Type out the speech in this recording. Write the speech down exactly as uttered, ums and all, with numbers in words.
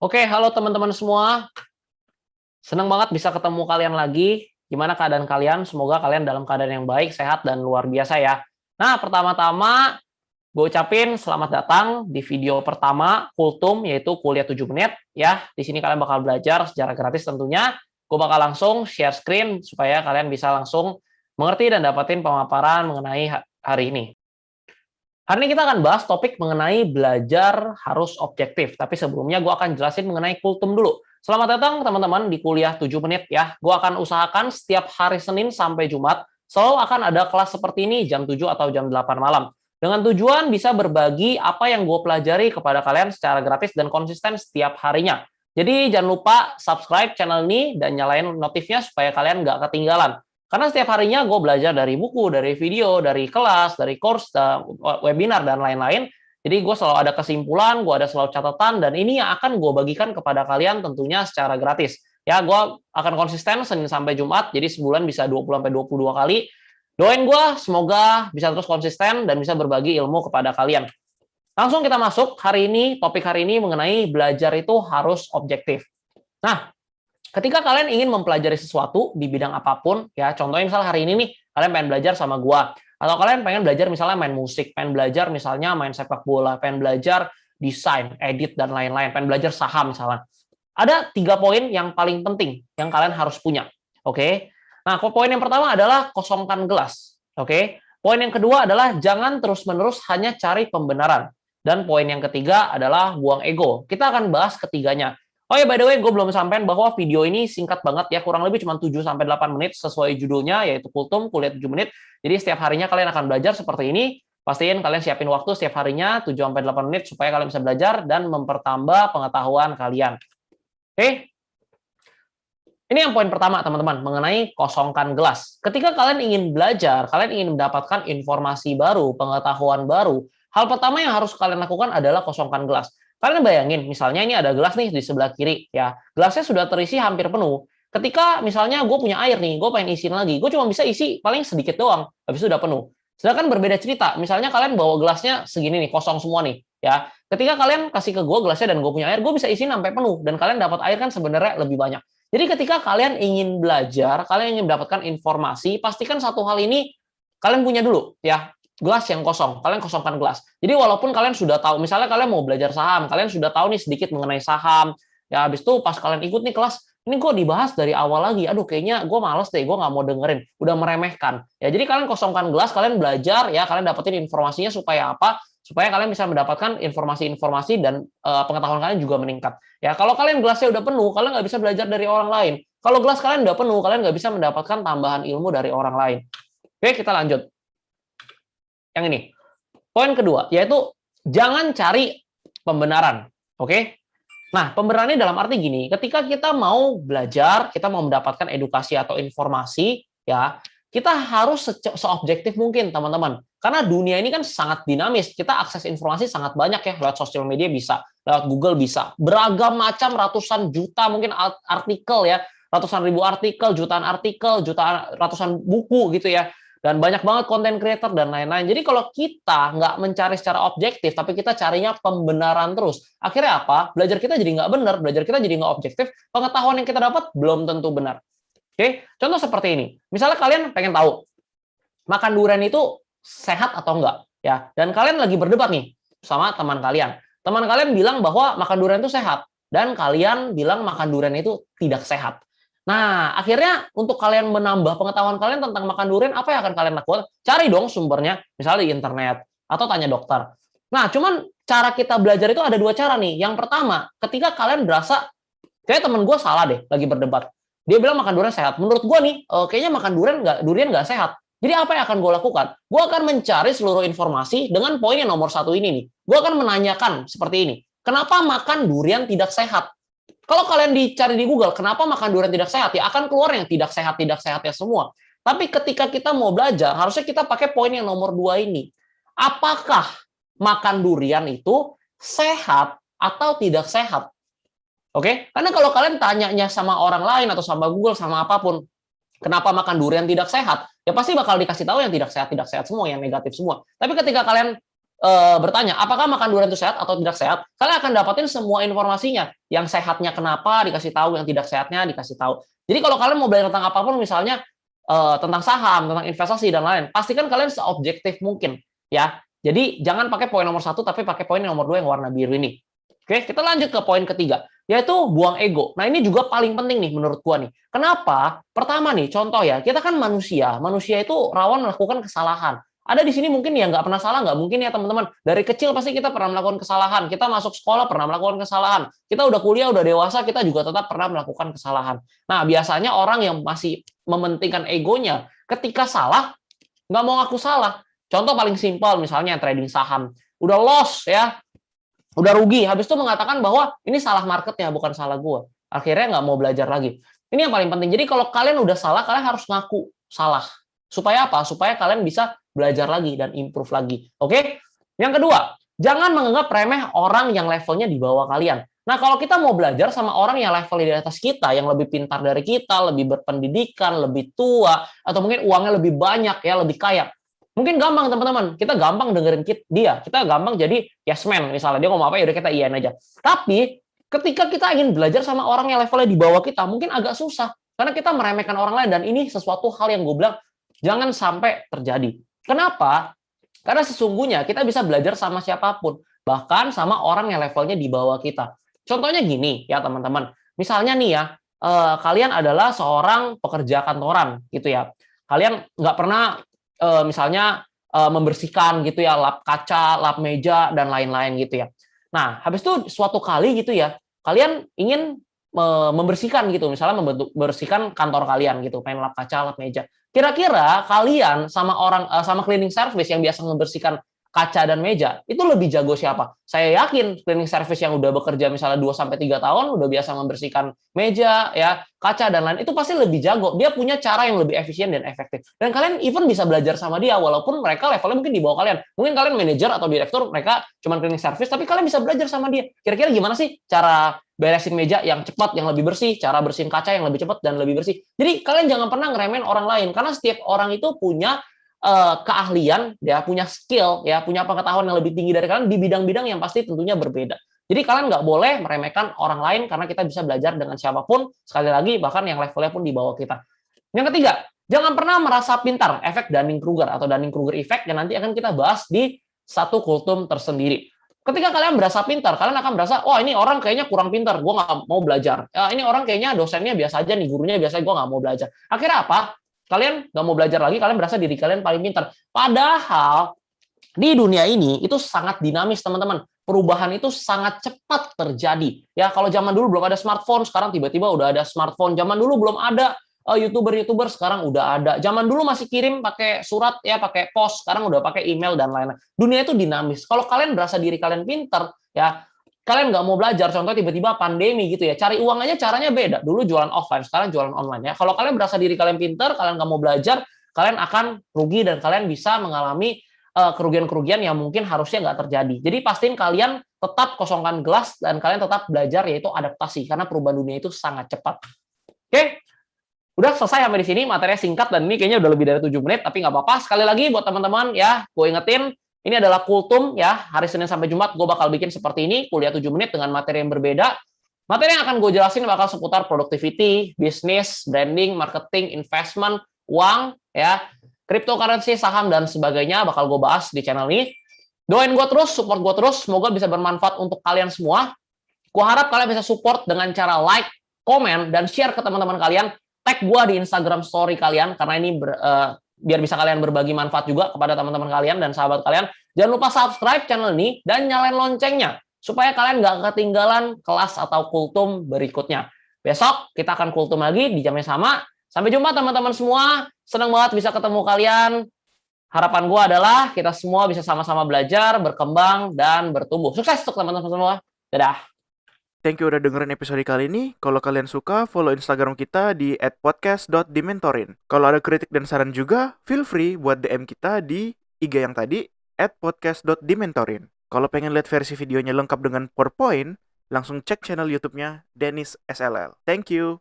Oke, halo teman-teman semua. Senang banget bisa ketemu kalian lagi. Gimana keadaan kalian? Semoga kalian dalam keadaan yang baik, sehat, dan luar biasa ya. Nah, pertama-tama gue ucapin selamat datang di video pertama Kultum, yaitu kuliah tujuh menit. Ya, di sini kalian bakal belajar secara gratis tentunya. Gue bakal langsung share screen supaya kalian bisa langsung mengerti dan dapatin pemaparan mengenai hari ini. Hari ini kita akan bahas topik mengenai belajar harus objektif. Tapi sebelumnya gue akan jelasin mengenai Kultum dulu. Selamat datang teman-teman di kuliah tujuh menit ya. Gue akan usahakan setiap hari Senin sampai Jumat selalu akan ada kelas seperti ini jam tujuh atau jam delapan malam. Dengan tujuan bisa berbagi apa yang gue pelajari kepada kalian secara gratis dan konsisten setiap harinya. Jadi jangan lupa subscribe channel ini dan nyalain notifnya supaya kalian nggak ketinggalan. Karena setiap harinya gue belajar dari buku, dari video, dari kelas, dari course, webinar, dan lain-lain. Jadi gue selalu ada kesimpulan, gue ada selalu catatan, dan ini yang akan gue bagikan kepada kalian tentunya secara gratis. Ya, gue akan konsisten Senin sampai Jumat, jadi sebulan bisa dua puluh sampai dua puluh dua kali. Doain gue, semoga bisa terus konsisten dan bisa berbagi ilmu kepada kalian. Langsung kita masuk hari ini, topik hari ini mengenai belajar itu harus objektif. Nah, ketika kalian ingin mempelajari sesuatu di bidang apapun, ya contohnya misalnya hari ini nih, kalian pengen belajar sama gua, atau kalian pengen belajar misalnya main musik, pengen belajar misalnya main sepak bola, pengen belajar desain, edit, dan lain-lain, pengen belajar saham misalnya. Ada tiga poin yang paling penting yang kalian harus punya, oke? Nah, poin yang pertama adalah kosongkan gelas, oke? Poin yang kedua adalah jangan terus-menerus hanya cari pembenaran. Dan poin yang ketiga adalah buang ego. Kita akan bahas ketiganya. Oh ya, by the way, gue belum sampein bahwa video ini singkat banget ya, kurang lebih cuma tujuh sampai delapan menit sesuai judulnya, yaitu Kultum, kuliah tujuh menit. Jadi setiap harinya kalian akan belajar seperti ini. Pastiin kalian siapin waktu setiap harinya tujuh sampai delapan menit supaya kalian bisa belajar dan mempertambah pengetahuan kalian. Oke. Ini yang poin pertama, teman-teman, mengenai kosongkan gelas. Ketika kalian ingin belajar, kalian ingin mendapatkan informasi baru, pengetahuan baru, hal pertama yang harus kalian lakukan adalah kosongkan gelas. Kalian bayangin, misalnya ini ada gelas nih di sebelah kiri, ya gelasnya sudah terisi hampir penuh. Ketika misalnya gue punya air nih, gue pengen isiin lagi, gue cuma bisa isi paling sedikit doang, habis itu udah penuh. Sedangkan berbeda cerita, misalnya kalian bawa gelasnya segini nih, kosong semua nih, ya. Ketika kalian kasih ke gue gelasnya dan gue punya air, gue bisa isiin sampai penuh, dan kalian dapat air kan sebenarnya lebih banyak. Jadi ketika kalian ingin belajar, kalian ingin mendapatkan informasi, pastikan satu hal ini kalian punya dulu, ya. Gelas yang kosong, kalian kosongkan gelas. Jadi walaupun kalian sudah tahu, misalnya kalian mau belajar saham, kalian sudah tahu nih sedikit mengenai saham, ya habis itu pas kalian ikut nih kelas, ini kok dibahas dari awal lagi, aduh kayaknya gue males deh, gue nggak mau dengerin, udah meremehkan. Ya jadi kalian kosongkan gelas, kalian belajar, ya kalian dapetin informasinya supaya apa? Supaya kalian bisa mendapatkan informasi-informasi dan e, pengetahuan kalian juga meningkat. Ya kalau kalian gelasnya udah penuh, kalian nggak bisa belajar dari orang lain. Kalau gelas kalian udah penuh, kalian nggak bisa mendapatkan tambahan ilmu dari orang lain. Oke, kita lanjut. Yang ini, poin kedua, yaitu jangan cari pembenaran, oke? Nah, pembenarannya dalam arti gini, ketika kita mau belajar, kita mau mendapatkan edukasi atau informasi, ya kita harus seobjektif mungkin, teman-teman. Karena dunia ini kan sangat dinamis, kita akses informasi sangat banyak ya, lewat sosial media bisa, lewat Google bisa, beragam macam ratusan juta mungkin artikel ya, ratusan ribu artikel, jutaan artikel, jutaan ratusan buku gitu ya. Dan banyak banget konten creator dan lain-lain. Jadi kalau kita nggak mencari secara objektif, tapi kita carinya pembenaran terus, akhirnya apa? Belajar kita jadi nggak benar, belajar kita jadi nggak objektif, pengetahuan yang kita dapat belum tentu benar. Oke, contoh seperti ini. Misalnya kalian pengen tahu, makan durian itu sehat atau enggak? Ya, dan kalian lagi berdebat nih sama teman kalian. Teman kalian bilang bahwa makan durian itu sehat, dan kalian bilang makan durian itu tidak sehat. Nah, akhirnya untuk kalian menambah pengetahuan kalian tentang makan durian, apa yang akan kalian lakukan? Cari dong sumbernya, misalnya di internet, atau tanya dokter. Nah, cuman cara kita belajar itu ada dua cara nih. Yang pertama, ketika kalian berasa, kayak temen gue salah deh lagi berdebat. Dia bilang makan durian sehat. Menurut gue nih, kayaknya makan durian nggak durian nggak sehat. Jadi apa yang akan gue lakukan? Gue akan mencari seluruh informasi dengan poin yang nomor satu ini nih. Gue akan menanyakan seperti ini. Kenapa makan durian tidak sehat? Kalau kalian dicari di Google, kenapa makan durian tidak sehat? Ya akan keluar yang tidak sehat-tidak sehatnya semua. Tapi ketika kita mau belajar, harusnya kita pakai poin yang nomor dua ini. Apakah makan durian itu sehat atau tidak sehat? Oke? Karena kalau kalian tanyanya sama orang lain atau sama Google, sama apapun, kenapa makan durian tidak sehat? Ya pasti bakal dikasih tahu yang tidak sehat-tidak sehat semua, yang negatif semua. Tapi ketika kalian e, bertanya, apakah makan durian itu sehat atau tidak sehat? Kalian akan dapatin semua informasinya. Yang sehatnya kenapa, dikasih tahu. Yang tidak sehatnya, dikasih tahu. Jadi kalau kalian mau belajar tentang apapun, misalnya e, tentang saham, tentang investasi, dan lain-lain, pastikan kalian seobjektif mungkin. Ya. Jadi jangan pakai poin nomor satu, tapi pakai poin nomor dua yang warna biru ini. Oke, kita lanjut ke poin ketiga, yaitu buang ego. Nah, ini juga paling penting nih menurut gua nih. Kenapa? Pertama nih, contoh ya, kita kan manusia. Manusia itu rawan melakukan kesalahan. Ada di sini mungkin yang nggak pernah salah, nggak mungkin ya teman-teman. Dari kecil pasti kita pernah melakukan kesalahan. Kita masuk sekolah pernah melakukan kesalahan. Kita udah kuliah, udah dewasa, kita juga tetap pernah melakukan kesalahan. Nah, biasanya orang yang masih mementingkan egonya, ketika salah, nggak mau ngaku salah. Contoh paling simpel misalnya trading saham. Udah loss ya, udah rugi, habis itu mengatakan bahwa ini salah marketnya, bukan salah gue. Akhirnya nggak mau belajar lagi. Ini yang paling penting. Jadi kalau kalian udah salah, kalian harus ngaku salah. Supaya apa? Supaya kalian bisa belajar lagi dan improve lagi. Oke? Yang kedua, jangan menganggap remeh orang yang levelnya di bawah kalian. Nah, kalau kita mau belajar sama orang yang levelnya di atas kita, yang lebih pintar dari kita, lebih berpendidikan, lebih tua, atau mungkin uangnya lebih banyak, ya lebih kaya. Mungkin gampang teman-teman, kita gampang dengerin dia, kita gampang jadi yes man, misalnya dia ngomong apa ya udah kita iyain aja. Tapi ketika kita ingin belajar sama orang yang levelnya di bawah kita, mungkin agak susah karena kita meremehkan orang lain, dan ini sesuatu hal yang gue bilang jangan sampai terjadi. Kenapa? Karena sesungguhnya kita bisa belajar sama siapapun, bahkan sama orang yang levelnya di bawah kita. Contohnya gini ya teman-teman, misalnya nih ya eh, kalian adalah seorang pekerja kantoran gitu ya, kalian nggak pernah Uh, misalnya uh, membersihkan gitu ya, lap kaca, lap meja, dan lain-lain gitu ya. Nah, habis itu suatu kali gitu ya, kalian ingin uh, membersihkan gitu, misalnya membentuk bersihkan kantor kalian gitu, pengen lap kaca, lap meja. Kira-kira kalian sama orang uh, sama cleaning service yang biasa membersihkan kaca dan meja, itu lebih jago siapa? Saya yakin cleaning service yang udah bekerja misalnya dua sampai tiga tahun, udah biasa membersihkan meja, ya kaca, dan lain, itu pasti lebih jago. Dia punya cara yang lebih efisien dan efektif. Dan kalian even bisa belajar sama dia, walaupun mereka levelnya mungkin di bawah kalian. Mungkin kalian manajer atau direktur, mereka cuma cleaning service, tapi kalian bisa belajar sama dia. Kira-kira gimana sih cara beresin meja yang cepat, yang lebih bersih, cara bersihin kaca yang lebih cepat dan lebih bersih. Jadi kalian jangan pernah ngeremehin orang lain, karena setiap orang itu punya keahlian, ya punya skill, ya punya pengetahuan yang lebih tinggi dari kalian di bidang-bidang yang pasti tentunya berbeda. Jadi kalian nggak boleh meremehkan orang lain karena kita bisa belajar dengan siapapun, sekali lagi bahkan yang levelnya pun di bawah kita. Yang ketiga, jangan pernah merasa pintar, efek Dunning-Kruger atau Dunning-Kruger effect yang nanti akan kita bahas di satu kultum tersendiri. Ketika kalian berasa pintar, kalian akan berasa, wah ini orang kayaknya kurang pintar, gue nggak mau belajar. Ya, ini orang kayaknya dosennya biasa aja nih, gurunya biasa, gue nggak mau belajar. Akhirnya apa? Kalian nggak mau belajar lagi, kalian merasa diri kalian paling pintar. Padahal di dunia ini itu sangat dinamis, teman-teman. Perubahan itu sangat cepat terjadi. Ya, kalau zaman dulu belum ada smartphone, sekarang tiba-tiba udah ada smartphone. Zaman dulu belum ada uh, YouTuber-YouTuber, sekarang udah ada. Zaman dulu masih kirim pakai surat, ya pakai pos, sekarang udah pakai email dan lain-lain. Dunia itu dinamis. Kalau kalian merasa diri kalian pintar, ya kalian nggak mau belajar, contoh tiba-tiba pandemi gitu ya, cari uang aja caranya beda. Dulu jualan offline, sekarang jualan online ya. Kalau kalian berasa diri kalian pintar, kalian nggak mau belajar, kalian akan rugi dan kalian bisa mengalami uh, kerugian-kerugian yang mungkin harusnya nggak terjadi. Jadi pastiin kalian tetap kosongkan gelas dan kalian tetap belajar, yaitu adaptasi, karena perubahan dunia itu sangat cepat. Oke, udah selesai sampai di sini, materinya singkat dan ini kayaknya udah lebih dari tujuh menit, tapi nggak apa-apa. Sekali lagi buat teman-teman ya, gue ingetin, ini adalah kultum ya, hari Senin sampai Jumat gue bakal bikin seperti ini, kuliah tujuh menit dengan materi yang berbeda. Materi yang akan gue jelasin bakal seputar productivity, bisnis, branding, marketing, investment, uang, ya, cryptocurrency, saham, dan sebagainya bakal gue bahas di channel ini. Doain gue terus, support gue terus, semoga bisa bermanfaat untuk kalian semua. Gue harap kalian bisa support dengan cara like, komen, dan share ke teman-teman kalian. Tag gue di Instagram story kalian, karena ini ber, uh, biar bisa kalian berbagi manfaat juga kepada teman-teman kalian dan sahabat kalian. Jangan lupa subscribe channel ini dan nyalain loncengnya, supaya kalian nggak ketinggalan kelas atau kultum berikutnya. Besok kita akan kultum lagi di jam yang sama. Sampai jumpa teman-teman semua. Senang banget bisa ketemu kalian. Harapan gue adalah kita semua bisa sama-sama belajar, berkembang, dan bertumbuh. Sukses untuk teman-teman semua. Dadah. Thank you udah dengerin episode kali ini. Kalau kalian suka, follow Instagram kita di at podcast dot dimentorin. Kalau ada kritik dan saran juga, feel free buat D M kita di I G yang tadi, at podcast dot dimentorin. Kalau pengen lihat versi videonya lengkap dengan PowerPoint, langsung cek channel YouTube-nya Dennis S L L. Thank you!